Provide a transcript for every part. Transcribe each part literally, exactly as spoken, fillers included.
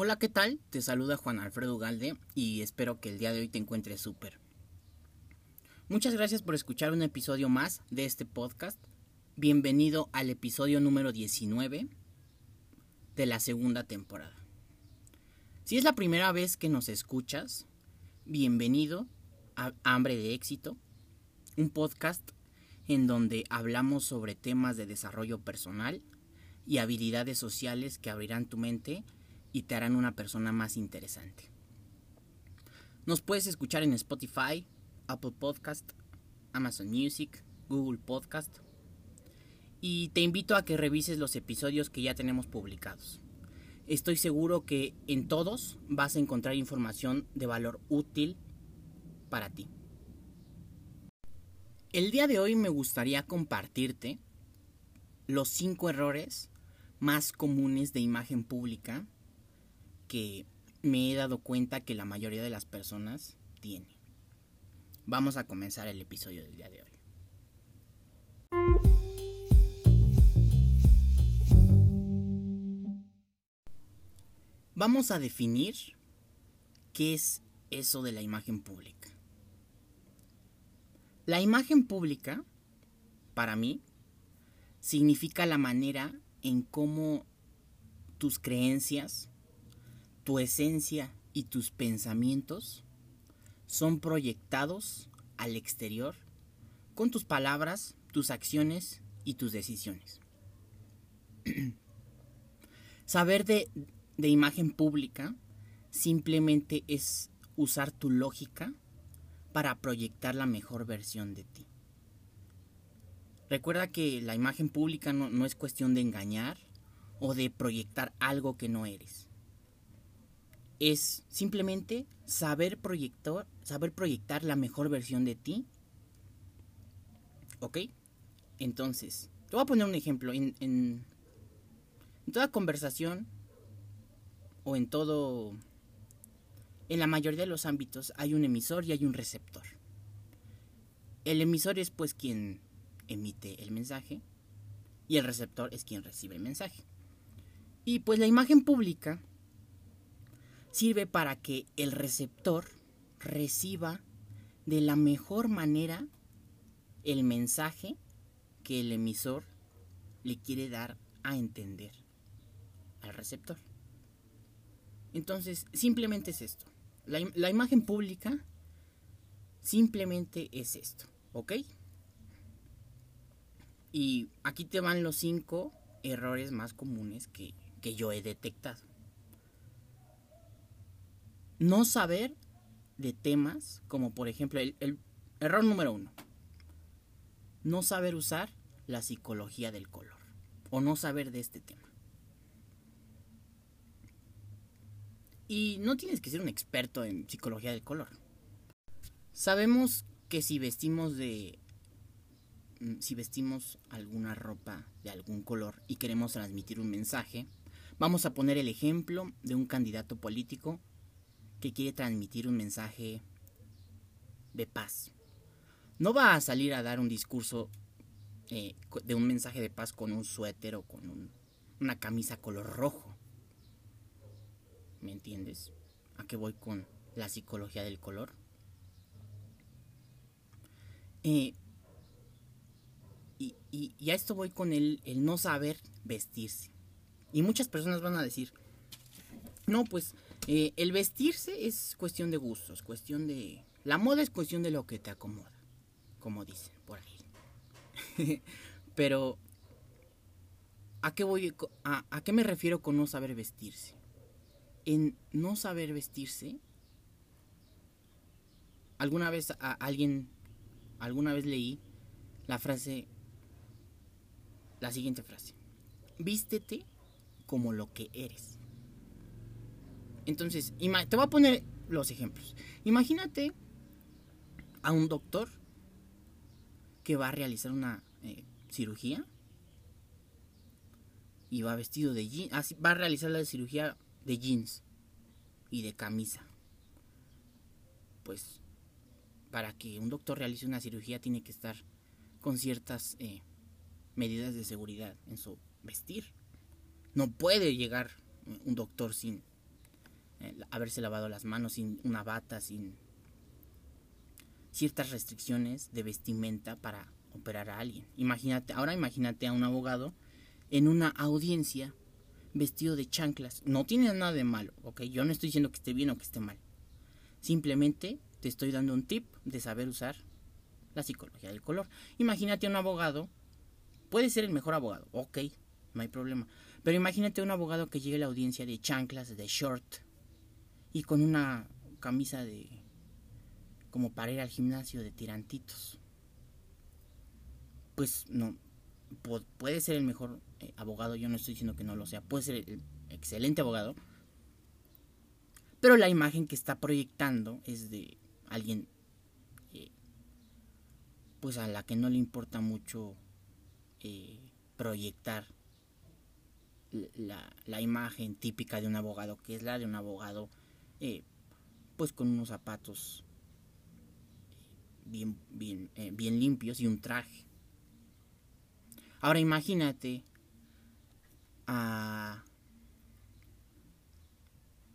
Hola, ¿qué tal? Te saluda Juan Alfredo Ugalde y espero que el día de hoy te encuentres súper. Muchas gracias por escuchar un episodio más de este podcast. Bienvenido al episodio número diecinueve de la segunda temporada. Si es la primera vez que nos escuchas, bienvenido a Hambre de Éxito, un podcast en donde hablamos sobre temas de desarrollo personal y habilidades sociales que abrirán tu mente y te harán una persona más interesante. Nos puedes escuchar en Spotify, Apple Podcast, Amazon Music, Google Podcast. Y te invito a que revises los episodios que ya tenemos publicados. Estoy seguro que en todos vas a encontrar información de valor útil para ti. El día de hoy me gustaría compartirte los cinco errores más comunes de imagen pública que me he dado cuenta que la mayoría de las personas tiene. Vamos a comenzar el episodio del día de hoy. Vamos a definir qué es eso de la imagen pública. La imagen pública, para mí, significa la manera en cómo tus creencias, tu esencia y tus pensamientos son proyectados al exterior con tus palabras, tus acciones y tus decisiones. Saber de, de imagen pública simplemente es usar tu lógica para proyectar la mejor versión de ti. Recuerda que la imagen pública no, no es cuestión de engañar o de proyectar algo que no eres. Es simplemente saber proyectar, saber proyectar la mejor versión de ti. ¿Ok? Entonces, te voy a poner un ejemplo. En, en, en toda conversación o en todo... En la mayoría de los ámbitos hay un emisor y hay un receptor. El emisor es pues quien emite el mensaje y el receptor es quien recibe el mensaje. Y pues la imagen pública sirve para que el receptor reciba de la mejor manera el mensaje que el emisor le quiere dar a entender al receptor. Entonces, simplemente es esto. La, la imagen pública simplemente es esto, ¿ok? Y aquí te van los cinco errores más comunes que, que yo he detectado. No saber de temas como, por ejemplo, el, el error número uno. No saber usar la psicología del color o no saber de este tema. Y no tienes que ser un experto en psicología del color. Sabemos que si vestimos de... Si vestimos alguna ropa de algún color y queremos transmitir un mensaje, vamos a poner el ejemplo de un candidato político que quiere transmitir un mensaje de paz. No va a salir a dar un discurso eh, de un mensaje de paz con un suéter o con un, una camisa color rojo. ¿Me entiendes? ¿A qué voy con la psicología del color? Eh, y, y, y a esto voy con el, el no saber vestirse. Y muchas personas van a decir, no, pues... Eh, el vestirse es cuestión de gustos, cuestión de... La moda es cuestión de lo que te acomoda, como dicen por ahí. Pero, ¿a qué voy, a, a qué me refiero con no saber vestirse? En no saber vestirse, alguna vez a alguien, alguna vez leí la frase, la siguiente frase. Vístete como lo que eres. Entonces, te voy a poner los ejemplos. Imagínate a un doctor que va a realizar una eh, cirugía y va vestido de jeans. Ah, va a realizar la cirugía de jeans y de camisa. Pues, para que un doctor realice una cirugía tiene que estar con ciertas eh, medidas de seguridad en su vestir. No puede llegar un doctor sin... eh, haberse lavado las manos sin una bata, sin ciertas restricciones de vestimenta para operar a alguien. Imagínate, ahora imagínate a un abogado en una audiencia vestido de chanclas. No tiene nada de malo, ¿ok? Yo no estoy diciendo que esté bien o que esté mal. Simplemente te estoy dando un tip de saber usar la psicología del color. Imagínate a un abogado, puede ser el mejor abogado, ok, no hay problema. Pero imagínate a un abogado que llegue a la audiencia de chanclas, de short, y con una camisa de como para ir al gimnasio de tirantitos. Pues no, puede ser el mejor eh, abogado, yo no estoy diciendo que no lo sea, puede ser el excelente abogado, pero la imagen que está proyectando es de alguien eh, pues a la que no le importa mucho eh, proyectar la, la imagen típica de un abogado, que es la de un abogado eh, pues con unos zapatos bien, bien, eh, bien limpios y un traje. Ahora imagínate a,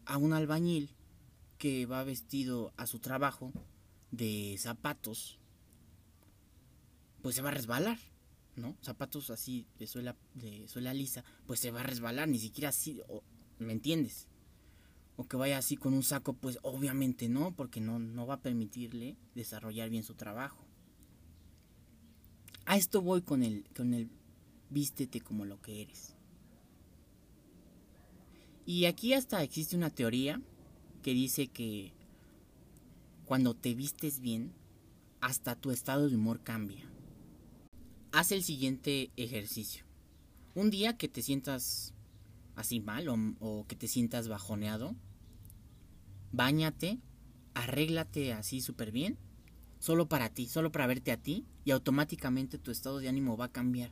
a un albañil que va vestido a su trabajo de zapatos, pues se va a resbalar, ¿no? Zapatos así de suela, de suela lisa, pues se va a resbalar, ni siquiera así, o, ¿me entiendes? O que vaya así con un saco, pues obviamente no, porque no, no va a permitirle desarrollar bien su trabajo. A esto voy con el, con el vístete como lo que eres. Y aquí hasta existe una teoría que dice que cuando te vistes bien, hasta tu estado de humor cambia. Haz el siguiente ejercicio. Un día que te sientas así mal o, o que te sientas bajoneado, báñate, arréglate así súper bien, solo para ti, solo para verte a ti, y automáticamente tu estado de ánimo va a cambiar.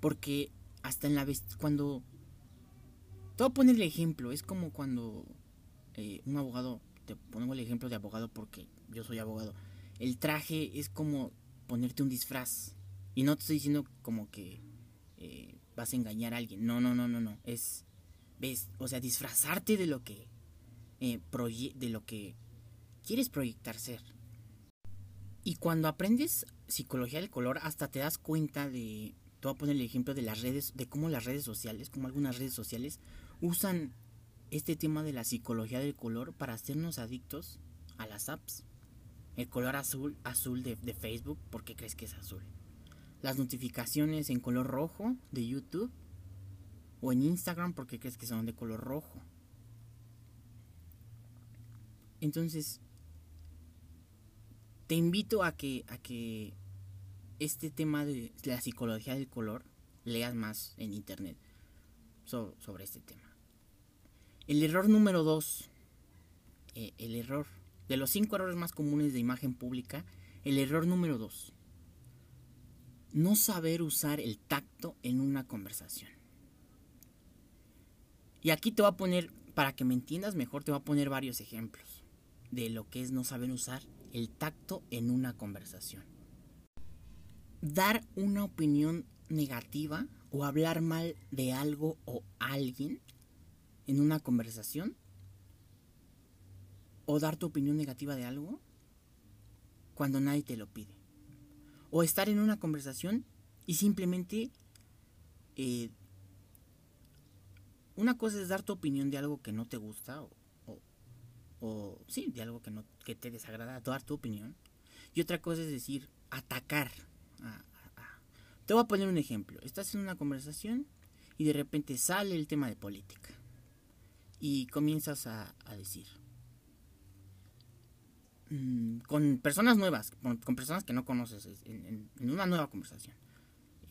Porque hasta en la vest- cuando... Te voy a poner el ejemplo, es como cuando eh, un abogado, te pongo el ejemplo de abogado porque yo soy abogado, el traje es como ponerte un disfraz, y no te estoy diciendo como que eh, vas a engañar a alguien, no, no, no, no, no, es, ves, o sea, disfrazarte de lo que, eh, proye- de lo que quieres proyectar ser. Y cuando aprendes psicología del color, hasta te das cuenta de, te voy a poner el ejemplo de las redes, de cómo las redes sociales, cómo algunas redes sociales usan este tema de la psicología del color para hacernos adictos a las apps. El color azul, azul de, de Facebook, ¿por qué crees que es azul? Las notificaciones en color rojo de YouTube o en Instagram, ¿por qué crees que son de color rojo? Entonces, te invito a que, a que este tema de la psicología del color leas más en internet so, sobre este tema. El error número dos, eh, el error, de los cinco errores más comunes de imagen pública, el error número dos, no saber usar el tacto en una conversación. Y aquí te voy a poner, para que me entiendas mejor, te voy a poner varios ejemplos de lo que es no saber usar el tacto en una conversación. Dar una opinión negativa o hablar mal de algo o alguien en una conversación, o dar tu opinión negativa de algo cuando nadie te lo pide, o estar en una conversación y simplemente eh, una cosa es dar tu opinión de algo que no te gusta o o sí, de algo que no que te desagrada, dar tu opinión. Y otra cosa es decir, atacar. Ah, ah, ah. Te voy a poner un ejemplo. Estás en una conversación y de repente sale el tema de política. Y comienzas a, a decir, mmm, con personas nuevas, con, con personas que no conoces, en, en, en una nueva conversación.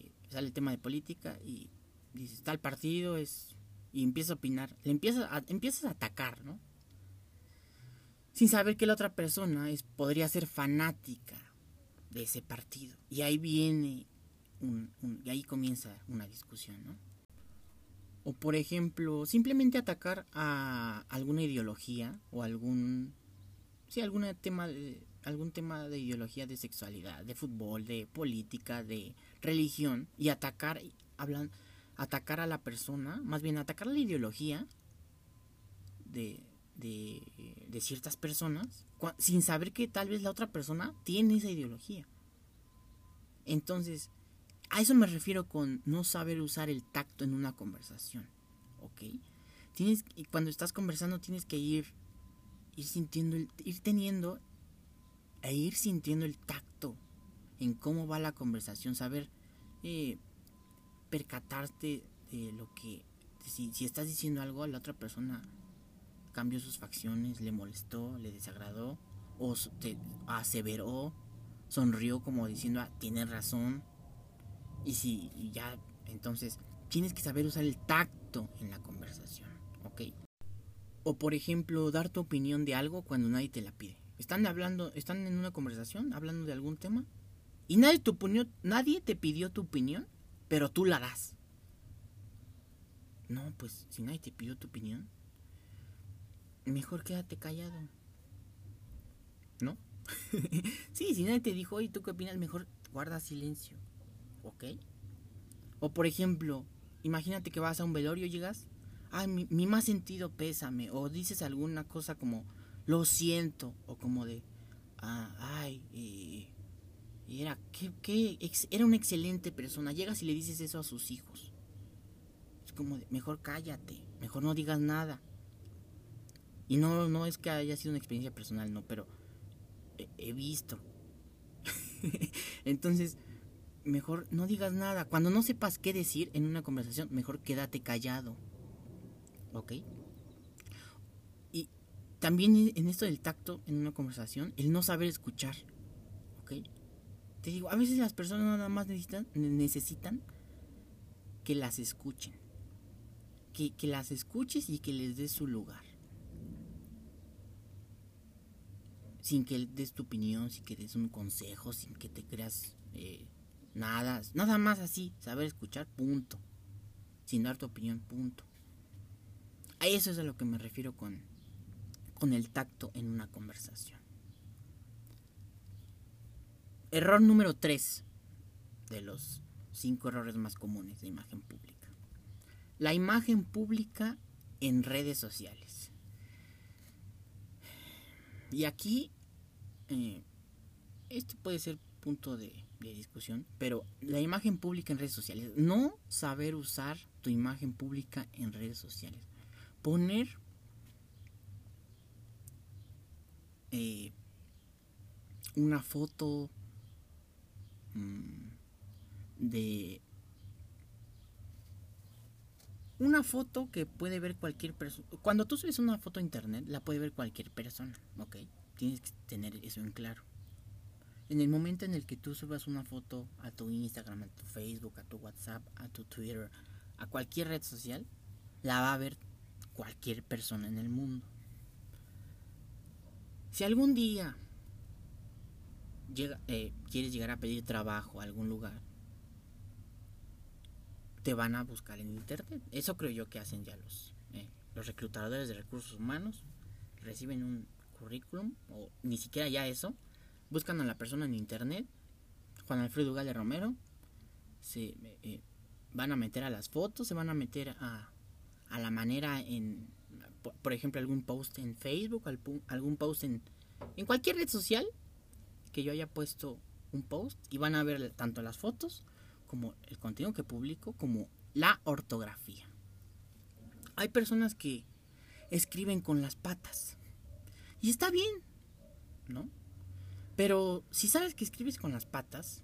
Eh, sale el tema de política y dices, tal partido es... Y empiezas a opinar, le empiezas a, empiezas a atacar, ¿no? Sin saber que la otra persona es, podría ser fanática de ese partido. Y ahí viene, un, un, y ahí comienza una discusión, ¿no? O por ejemplo, simplemente atacar a alguna ideología o algún, sí, algún tema de, algún tema de ideología, de sexualidad, de fútbol, de política, de religión. Y atacar, hablan, atacar a la persona, más bien atacar a la ideología de... de, de ciertas personas cu- sin saber que tal vez la otra persona tiene esa ideología. Entonces, a eso me refiero con no saber usar el tacto en una conversación, ¿ok? Tienes, y cuando estás conversando tienes que ir, ir sintiendo, el, ir teniendo e ir sintiendo el tacto en cómo va la conversación, saber eh, percatarte de lo que, de si, si estás diciendo algo a la otra persona, cambió sus facciones, le molestó, le desagradó, o te aseveró, sonrió como diciendo, ah, tienes razón. Y si y ya, entonces tienes que saber usar el tacto en la conversación, ¿ok? O por ejemplo, dar tu opinión de algo cuando nadie te la pide. Están hablando, están en una conversación, hablando de algún tema, y nadie te opinió, nadie te pidió tu opinión, pero tú la das. No, pues si nadie te pidió tu opinión, mejor quédate callado, ¿no? Sí, si nadie te dijo, oye, ¿tú qué opinas? Mejor guarda silencio, ¿ok? O por ejemplo, imagínate que vas a un velorio y llegas, ay, mi, mi más sentido pésame, o dices alguna cosa como, lo siento, o como de, ah, ay, eh, era, qué, qué, ex, era una excelente persona. Llegas y le dices eso a sus hijos. Es como de, mejor cállate, mejor no digas nada. Y no, no es que haya sido una experiencia personal, no, pero he, he visto. Entonces, mejor no digas nada. Cuando no sepas qué decir en una conversación, mejor quédate callado. ¿Ok? Y también en esto del tacto, en una conversación, el no saber escuchar. ¿Ok? Te digo, a veces las personas nada más necesitan, necesitan que las escuchen. Que, que las escuches y que les des su lugar. Sin que des tu opinión, sin que des un consejo, sin que te creas eh, nada, nada más así, saber escuchar, punto, sin dar tu opinión, punto. A eso es a lo que me refiero con, con el tacto en una conversación. Error número tres de los cinco errores más comunes de imagen pública. La imagen pública en redes sociales. Y aquí, eh, esto puede ser punto de, de discusión, pero la imagen pública en redes sociales, no saber usar tu imagen pública en redes sociales, poner eh, una foto mmm, de una foto que puede ver cualquier persona. Cuando tú subes una foto a internet, la puede ver cualquier persona, ¿ok? Tienes que tener eso en claro. En el momento en el que tú subas una foto a tu Instagram, a tu Facebook, a tu WhatsApp, a tu Twitter, a cualquier red social, la va a ver cualquier persona en el mundo. Si algún día llega, eh, quieres llegar a pedir trabajo a algún lugar, te van a buscar en internet. Eso creo yo que hacen ya los eh, los reclutadores de recursos humanos. Reciben un currículum, o ni siquiera ya eso, buscan a la persona en internet. Juan Alfredo Ugalde Romero. Se eh, van a meter a las fotos, se van a meter a, a la manera en, por, por ejemplo, algún post en Facebook, algún post en, en cualquier red social que yo haya puesto un post, y van a ver tanto las fotos como el contenido que publico, como la ortografía. Hay personas que escriben con las patas. Y está bien, ¿no? Pero si sabes que escribes con las patas,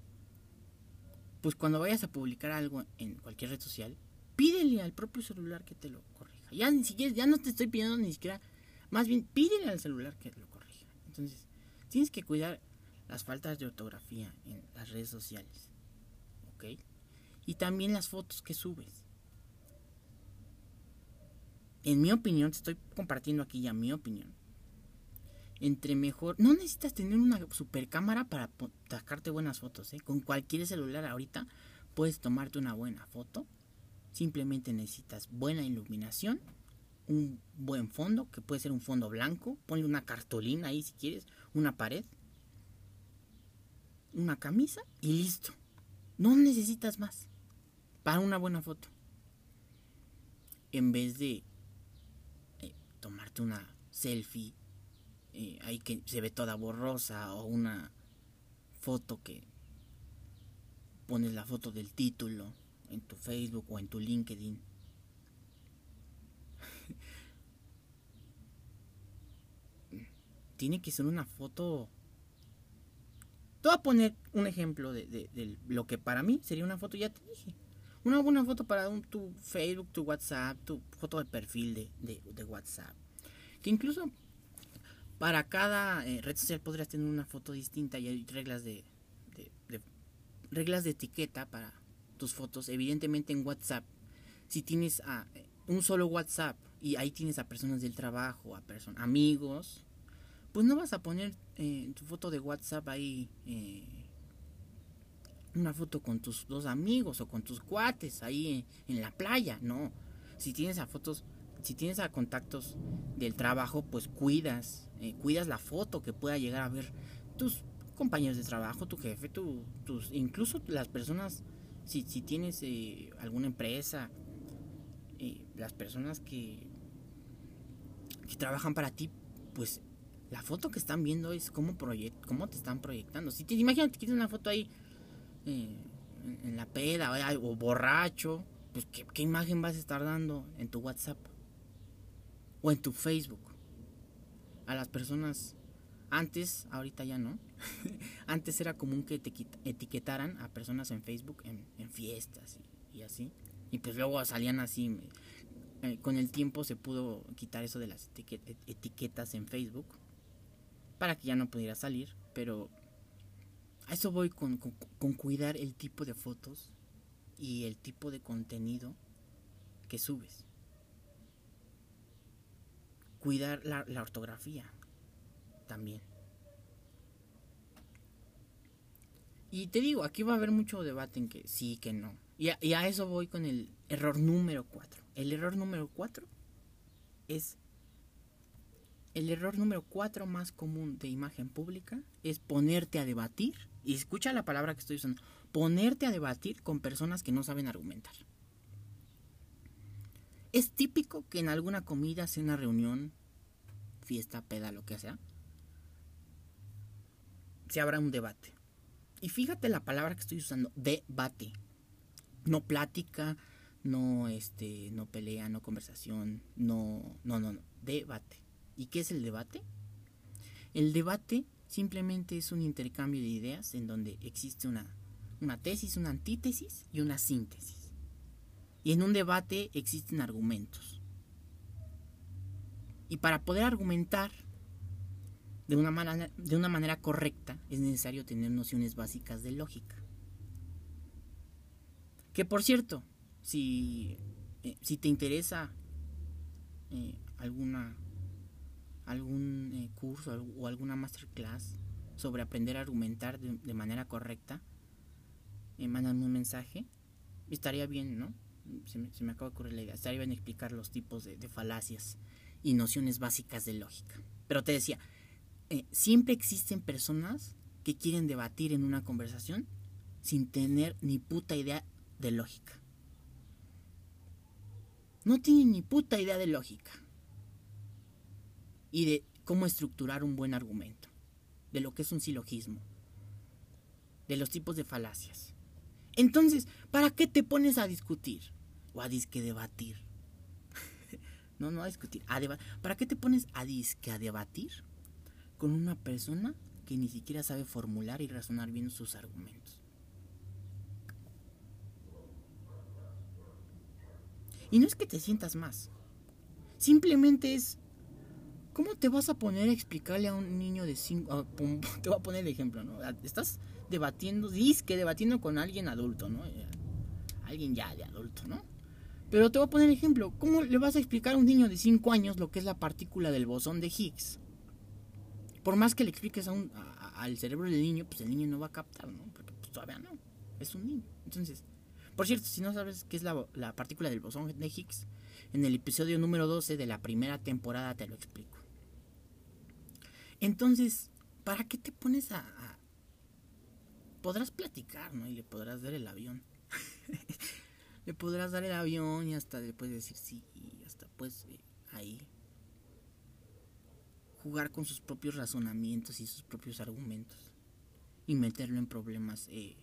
pues cuando vayas a publicar algo en cualquier red social, pídele al propio celular que te lo corrija. Ya ni siquiera, ya no te estoy pidiendo ni siquiera, más bien pídele al celular que lo corrija. Entonces, tienes que cuidar las faltas de ortografía en las redes sociales. Okay. Y también las fotos que subes. En mi opinión, te estoy compartiendo aquí ya mi opinión. Entre mejor, no necesitas tener una super cámara para sacarte buenas fotos, ¿eh? Con cualquier celular ahorita puedes tomarte una buena foto. Simplemente necesitas buena iluminación, un buen fondo, que puede ser un fondo blanco. Ponle una cartulina ahí si quieres, una pared, una camisa y listo. No necesitas más para una buena foto. En vez de eh, tomarte una selfie eh, ahí que se ve toda borrosa, o una foto que pones la foto del título en tu Facebook o en tu LinkedIn. Tiene que ser una foto. Te voy a poner un ejemplo de, de, de lo que para mí sería una foto, ya te dije. Una buena foto para un, tu Facebook, tu WhatsApp, tu foto de perfil de, de, de WhatsApp. Que incluso para cada eh, red social podrías tener una foto distinta, y hay reglas de, de, de reglas de etiqueta para tus fotos. Evidentemente en WhatsApp, si tienes a, un solo WhatsApp y ahí tienes a personas del trabajo, a personas, amigos, pues no vas a poner eh, tu foto de WhatsApp ahí, eh, una foto con tus dos amigos o con tus cuates ahí en, en la playa, no. Si tienes a fotos, si tienes a contactos del trabajo, pues cuidas, eh, cuidas la foto que pueda llegar a ver tus compañeros de trabajo, tu jefe, tu, tus, incluso las personas, si, si tienes eh, alguna empresa, eh, las personas que, que trabajan para ti, pues la foto que están viendo es cómo, proyect, cómo te están proyectando. Si te imaginas que tienes una foto ahí eh, en, en la peda o, o borracho, pues ¿qué, ¿qué imagen vas a estar dando en tu WhatsApp o en tu Facebook? A las personas, antes, ahorita ya no. Antes era común que te etiquetaran a personas en Facebook en, en fiestas y, y así. Y pues luego salían así. Me, eh, con el tiempo se pudo quitar eso de las etiquet, et, etiquetas en Facebook, para que ya no pudiera salir. Pero a eso voy con, con, con cuidar el tipo de fotos y el tipo de contenido que subes. Cuidar la, la ortografía también. Y te digo, aquí va a haber mucho debate en que sí, que no. Y a, y a eso voy con el error número cuatro. El error número cuatro es... El error número cuatro más común de imagen pública es ponerte a debatir, y escucha la palabra que estoy usando, ponerte a debatir con personas que no saben argumentar. Es típico que en alguna comida, cena, reunión, fiesta, peda, lo que sea, se abra un debate. Y fíjate la palabra que estoy usando, debate. No plática, no este, no pelea, no conversación, no, no, no, no, debate. ¿Y qué es el debate? El debate simplemente es un intercambio de ideas en donde existe una, una tesis, una antítesis y una síntesis. Y en un debate existen argumentos. Y para poder argumentar de una manera, de una manera correcta, es necesario tener nociones básicas de lógica. Que por cierto, si, eh, si te interesa eh, alguna... algún eh, curso o alguna masterclass sobre aprender a argumentar de, de manera correcta, eh, mándame un mensaje. Estaría bien, ¿no? Se me, se me acaba de ocurrir la idea. Estaría bien explicar los tipos de, de falacias y nociones básicas de lógica. Pero te decía, eh, siempre existen personas que quieren debatir en una conversación sin tener ni puta idea de lógica. No tienen ni puta idea de lógica. Y de cómo estructurar un buen argumento, de lo que es un silogismo, de los tipos de falacias. Entonces, ¿para qué te pones a discutir? O a disque debatir. no, no a discutir, a debatir. ¿Para qué te pones a disque a debatir con una persona que ni siquiera sabe formular y razonar bien sus argumentos? Y no es que te sientas más, simplemente es... ¿Cómo te vas a poner a explicarle a un niño de cinco... Te voy a poner el ejemplo, ¿no? Estás debatiendo, disque debatiendo con alguien adulto, ¿no? Alguien ya de adulto, ¿no? Pero te voy a poner el ejemplo. ¿Cómo le vas a explicar a un niño de cinco años lo que es la partícula del bosón de Higgs? Por más que le expliques a un, a, a, al cerebro del niño, pues el niño no va a captar, ¿no? Porque pues, todavía no. Es un niño. Entonces, por cierto, si no sabes qué es la, la partícula del bosón de Higgs, en el episodio número doce de la primera temporada te lo explico. Entonces, ¿para qué te pones a, a... Podrás platicar, ¿no? Y le podrás dar el avión. Le podrás dar el avión y hasta le puedes decir sí, y hasta pues eh, ahí. jugar con sus propios razonamientos y sus propios argumentos y meterlo en problemas eh,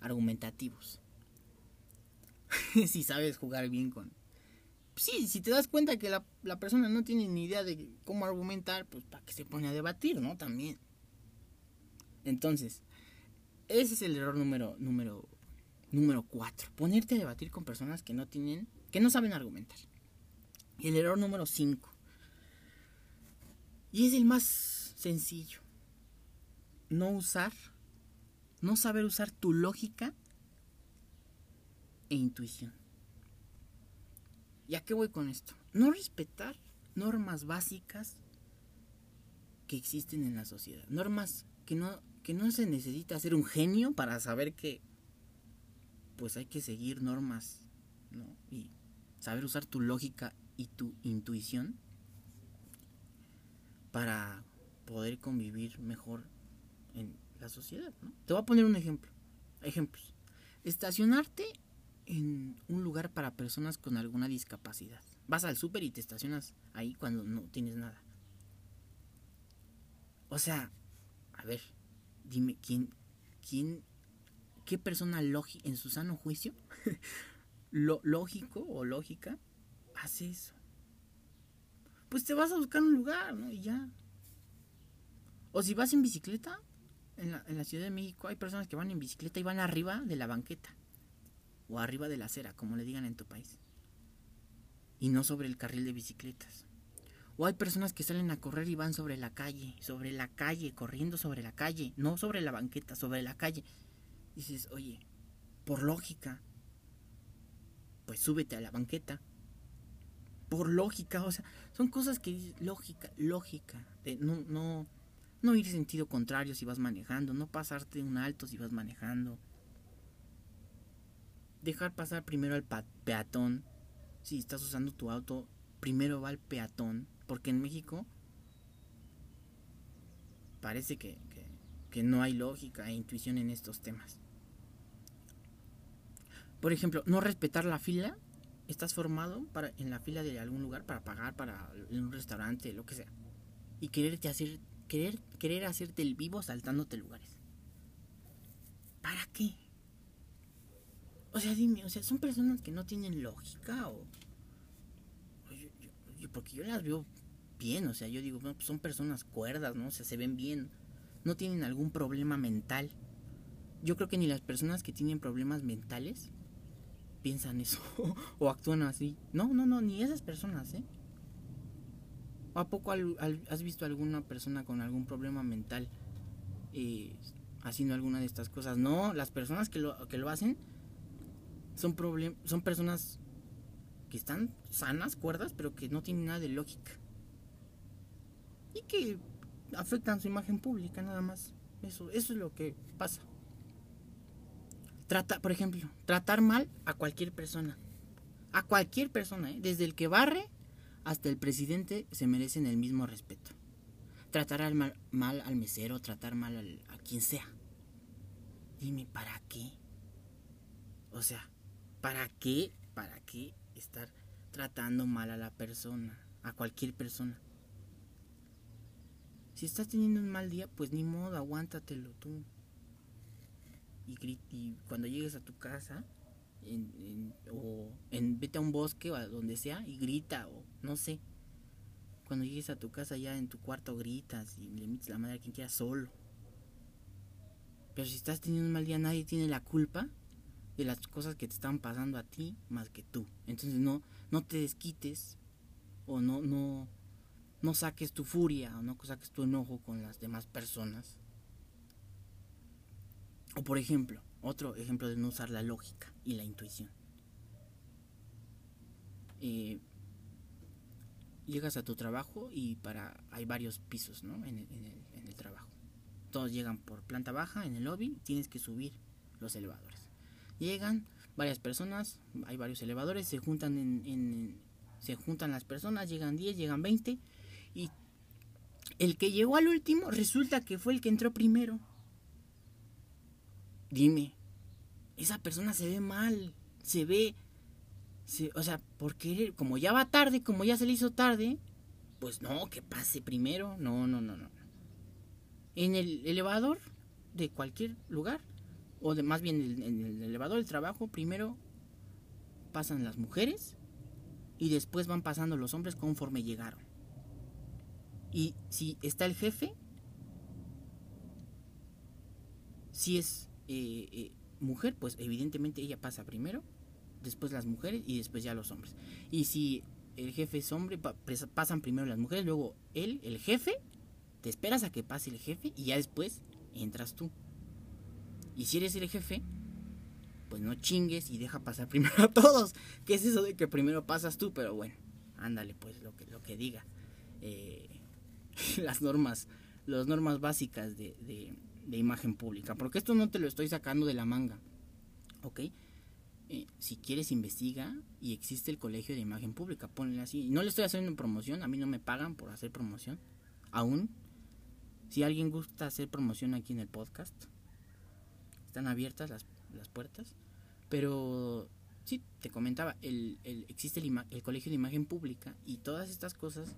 argumentativos. Si sabes jugar bien con... Sí, si te das cuenta que la, la persona no tiene ni idea de cómo argumentar, pues para que se pone a debatir, ¿no? También. Entonces, ese es el error número número número cuatro. Ponerte a debatir con personas que no tienen, que no saben argumentar. Y el error número cinco. Y es el más sencillo. No usar, no saber usar tu lógica e intuición. ¿Y a qué voy con esto? No respetar normas básicas que existen en la sociedad. Normas que no, que no se necesita ser un genio para saber que pues hay que seguir normas, ¿no? Y saber usar tu lógica y tu intuición para poder convivir mejor en la sociedad, ¿no? Te voy a poner un ejemplo. Ejemplos. Estacionarte en un lugar para personas con alguna discapacidad. Vas al súper y te estacionas ahí cuando no tienes nada. O sea, a ver, dime, ¿quién, quién, qué persona lógica, en su sano juicio, lo, lógico o lógica, hace eso? Pues te vas a buscar un lugar, ¿no? Y ya. O si vas en bicicleta, en la, en la Ciudad de México hay personas que van en bicicleta y van arriba de la banqueta. O arriba de la acera, como le digan en tu país. Y no sobre el carril de bicicletas. O hay personas que salen a correr y van sobre la calle. Sobre la calle, corriendo sobre la calle. No sobre la banqueta, sobre la calle. Dices, oye, por lógica, pues súbete a la banqueta. Por lógica, o sea, son cosas que dices, lógica, lógica. De no, no, no ir sentido contrario si vas manejando. No pasarte un alto si vas manejando. Dejar pasar primero al peatón. Si estás usando tu auto, primero va al peatón. Porque en México parece que, que, que no hay lógica e intuición en estos temas. Por ejemplo, no respetar la fila. Estás formado para, en la fila de algún lugar para pagar, para en un restaurante, lo que sea. Y quererte hacer, querer, querer hacerte el vivo saltándote lugares. ¿Para qué? O sea, dime, o sea, son personas que no tienen lógica o... o yo, yo, yo, porque yo las veo bien, o sea, yo digo, bueno, pues son personas cuerdas, ¿no? O sea, se ven bien, no tienen algún problema mental. Yo creo que ni las personas que tienen problemas mentales piensan eso o actúan así. No, no, no, ni esas personas, ¿eh? ¿A poco al, al, has visto alguna persona con algún problema mental eh, haciendo alguna de estas cosas? No, las personas que lo, que lo hacen... Son, problem- son personas que están sanas, cuerdas, pero que no tienen nada de lógica. Y que afectan su imagen pública, nada más. Eso, eso es lo que pasa. Trata, por ejemplo, tratar mal a cualquier persona. A cualquier persona, ¿eh? Desde el que barre hasta el presidente se merecen el mismo respeto. Tratar al mal, mal al mesero, tratar mal al, a quien sea. Dime, ¿para qué? O sea... ¿Para qué? ¿Para qué estar tratando mal a la persona? A cualquier persona. Si estás teniendo un mal día, pues ni modo, aguántatelo tú. Y, grit- y cuando llegues a tu casa, en, en, o en, vete a un bosque o a donde sea y grita, o no sé. Cuando llegues a tu casa ya en tu cuarto gritas y le metes la madre a quien quiera solo. Pero si estás teniendo un mal día, nadie tiene la culpa de las cosas que te están pasando a ti más que tú. Entonces no, no te desquites o no, no, no saques tu furia o no saques tu enojo con las demás personas. O por ejemplo, otro ejemplo de no usar la lógica y la intuición. Eh, llegas a tu trabajo y para hay varios pisos, ¿no? en, el, en, el, en el trabajo. Todos llegan por planta baja, en el lobby, tienes que subir los elevadores. Llegan varias personas, hay varios elevadores, se juntan en, en se juntan las personas, llegan diez, llegan veinte y el que llegó al último resulta que fue el que entró primero. Dime, esa persona se ve mal, se ve, se, o sea, porque como ya va tarde, como ya se le hizo tarde, pues no, que pase primero. No, no, no, no. En el elevador de cualquier lugar, o de, más bien en el elevador del trabajo, primero pasan las mujeres y después van pasando los hombres conforme llegaron. Y si está el jefe, si es eh, eh, mujer, pues evidentemente ella pasa primero, después las mujeres y después ya los hombres. Y si el jefe es hombre, pa- pasan primero las mujeres, luego él, el jefe, te esperas a que pase el jefe y ya después entras tú. Y si eres el jefe, pues no chingues y deja pasar primero a todos. ¿Qué es eso de que primero pasas tú? Pero bueno, ándale pues lo que, lo que diga. Eh, las normas, las normas básicas de, de, de imagen pública. Porque esto no te lo estoy sacando de la manga, ¿ok? Eh, si quieres investiga, y existe el Colegio de Imagen Pública, ponle así. No le estoy haciendo promoción, a mí no me pagan por hacer promoción, aún. Si alguien gusta hacer promoción aquí en el podcast, están abiertas las, las puertas. Pero sí, te comentaba, el, el, existe el, ima, el Colegio de Imagen Pública, y todas estas cosas,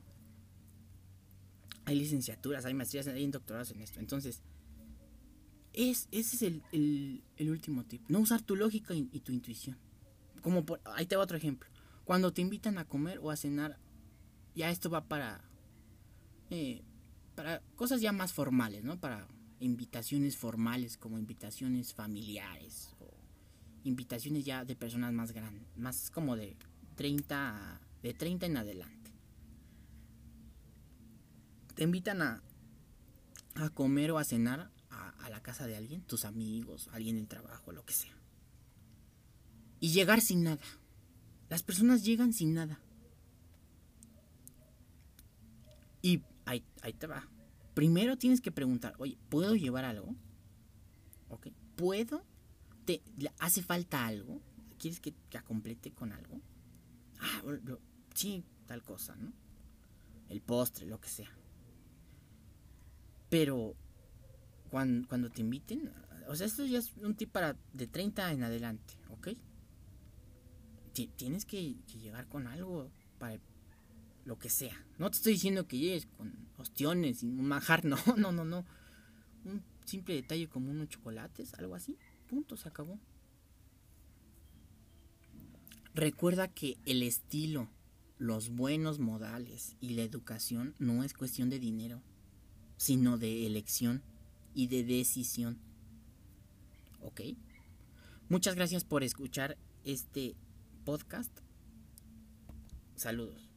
hay licenciaturas, hay maestrías, hay doctorados en esto. Entonces, es, ese es el, el, el último tip, no usar tu lógica y, y tu intuición. Como por, ahí te va otro ejemplo. Cuando te invitan a comer o a cenar, ya esto va para... Eh, para cosas ya más formales, ¿no? Para invitaciones formales, como invitaciones familiares o invitaciones ya de personas más grandes, más como de treinta, de treinta en adelante. Te invitan a, a comer o a cenar a, a la casa de alguien, tus amigos, alguien del trabajo, lo que sea. Y llegar sin nada. Las personas llegan sin nada. Y Ahí, ahí te va. Primero tienes que preguntar, oye, ¿puedo llevar algo? ¿Ok? ¿Puedo? ¿Te hace falta algo? ¿Quieres que la complete con algo? Ah, lo, sí, tal cosa, ¿no? El postre, lo que sea. Pero cuando, cuando te inviten, o sea, esto ya es un tip para de treinta en adelante, ¿ok? T- tienes que, que llegar con algo para el lo que sea. No te estoy diciendo que llegues con ostiones y un manjar, no, no, no, no. Un simple detalle como unos chocolates, algo así. Punto, se acabó. Recuerda que el estilo, los buenos modales y la educación no es cuestión de dinero, sino de elección y de decisión. ¿Ok? Muchas gracias por escuchar este podcast. Saludos.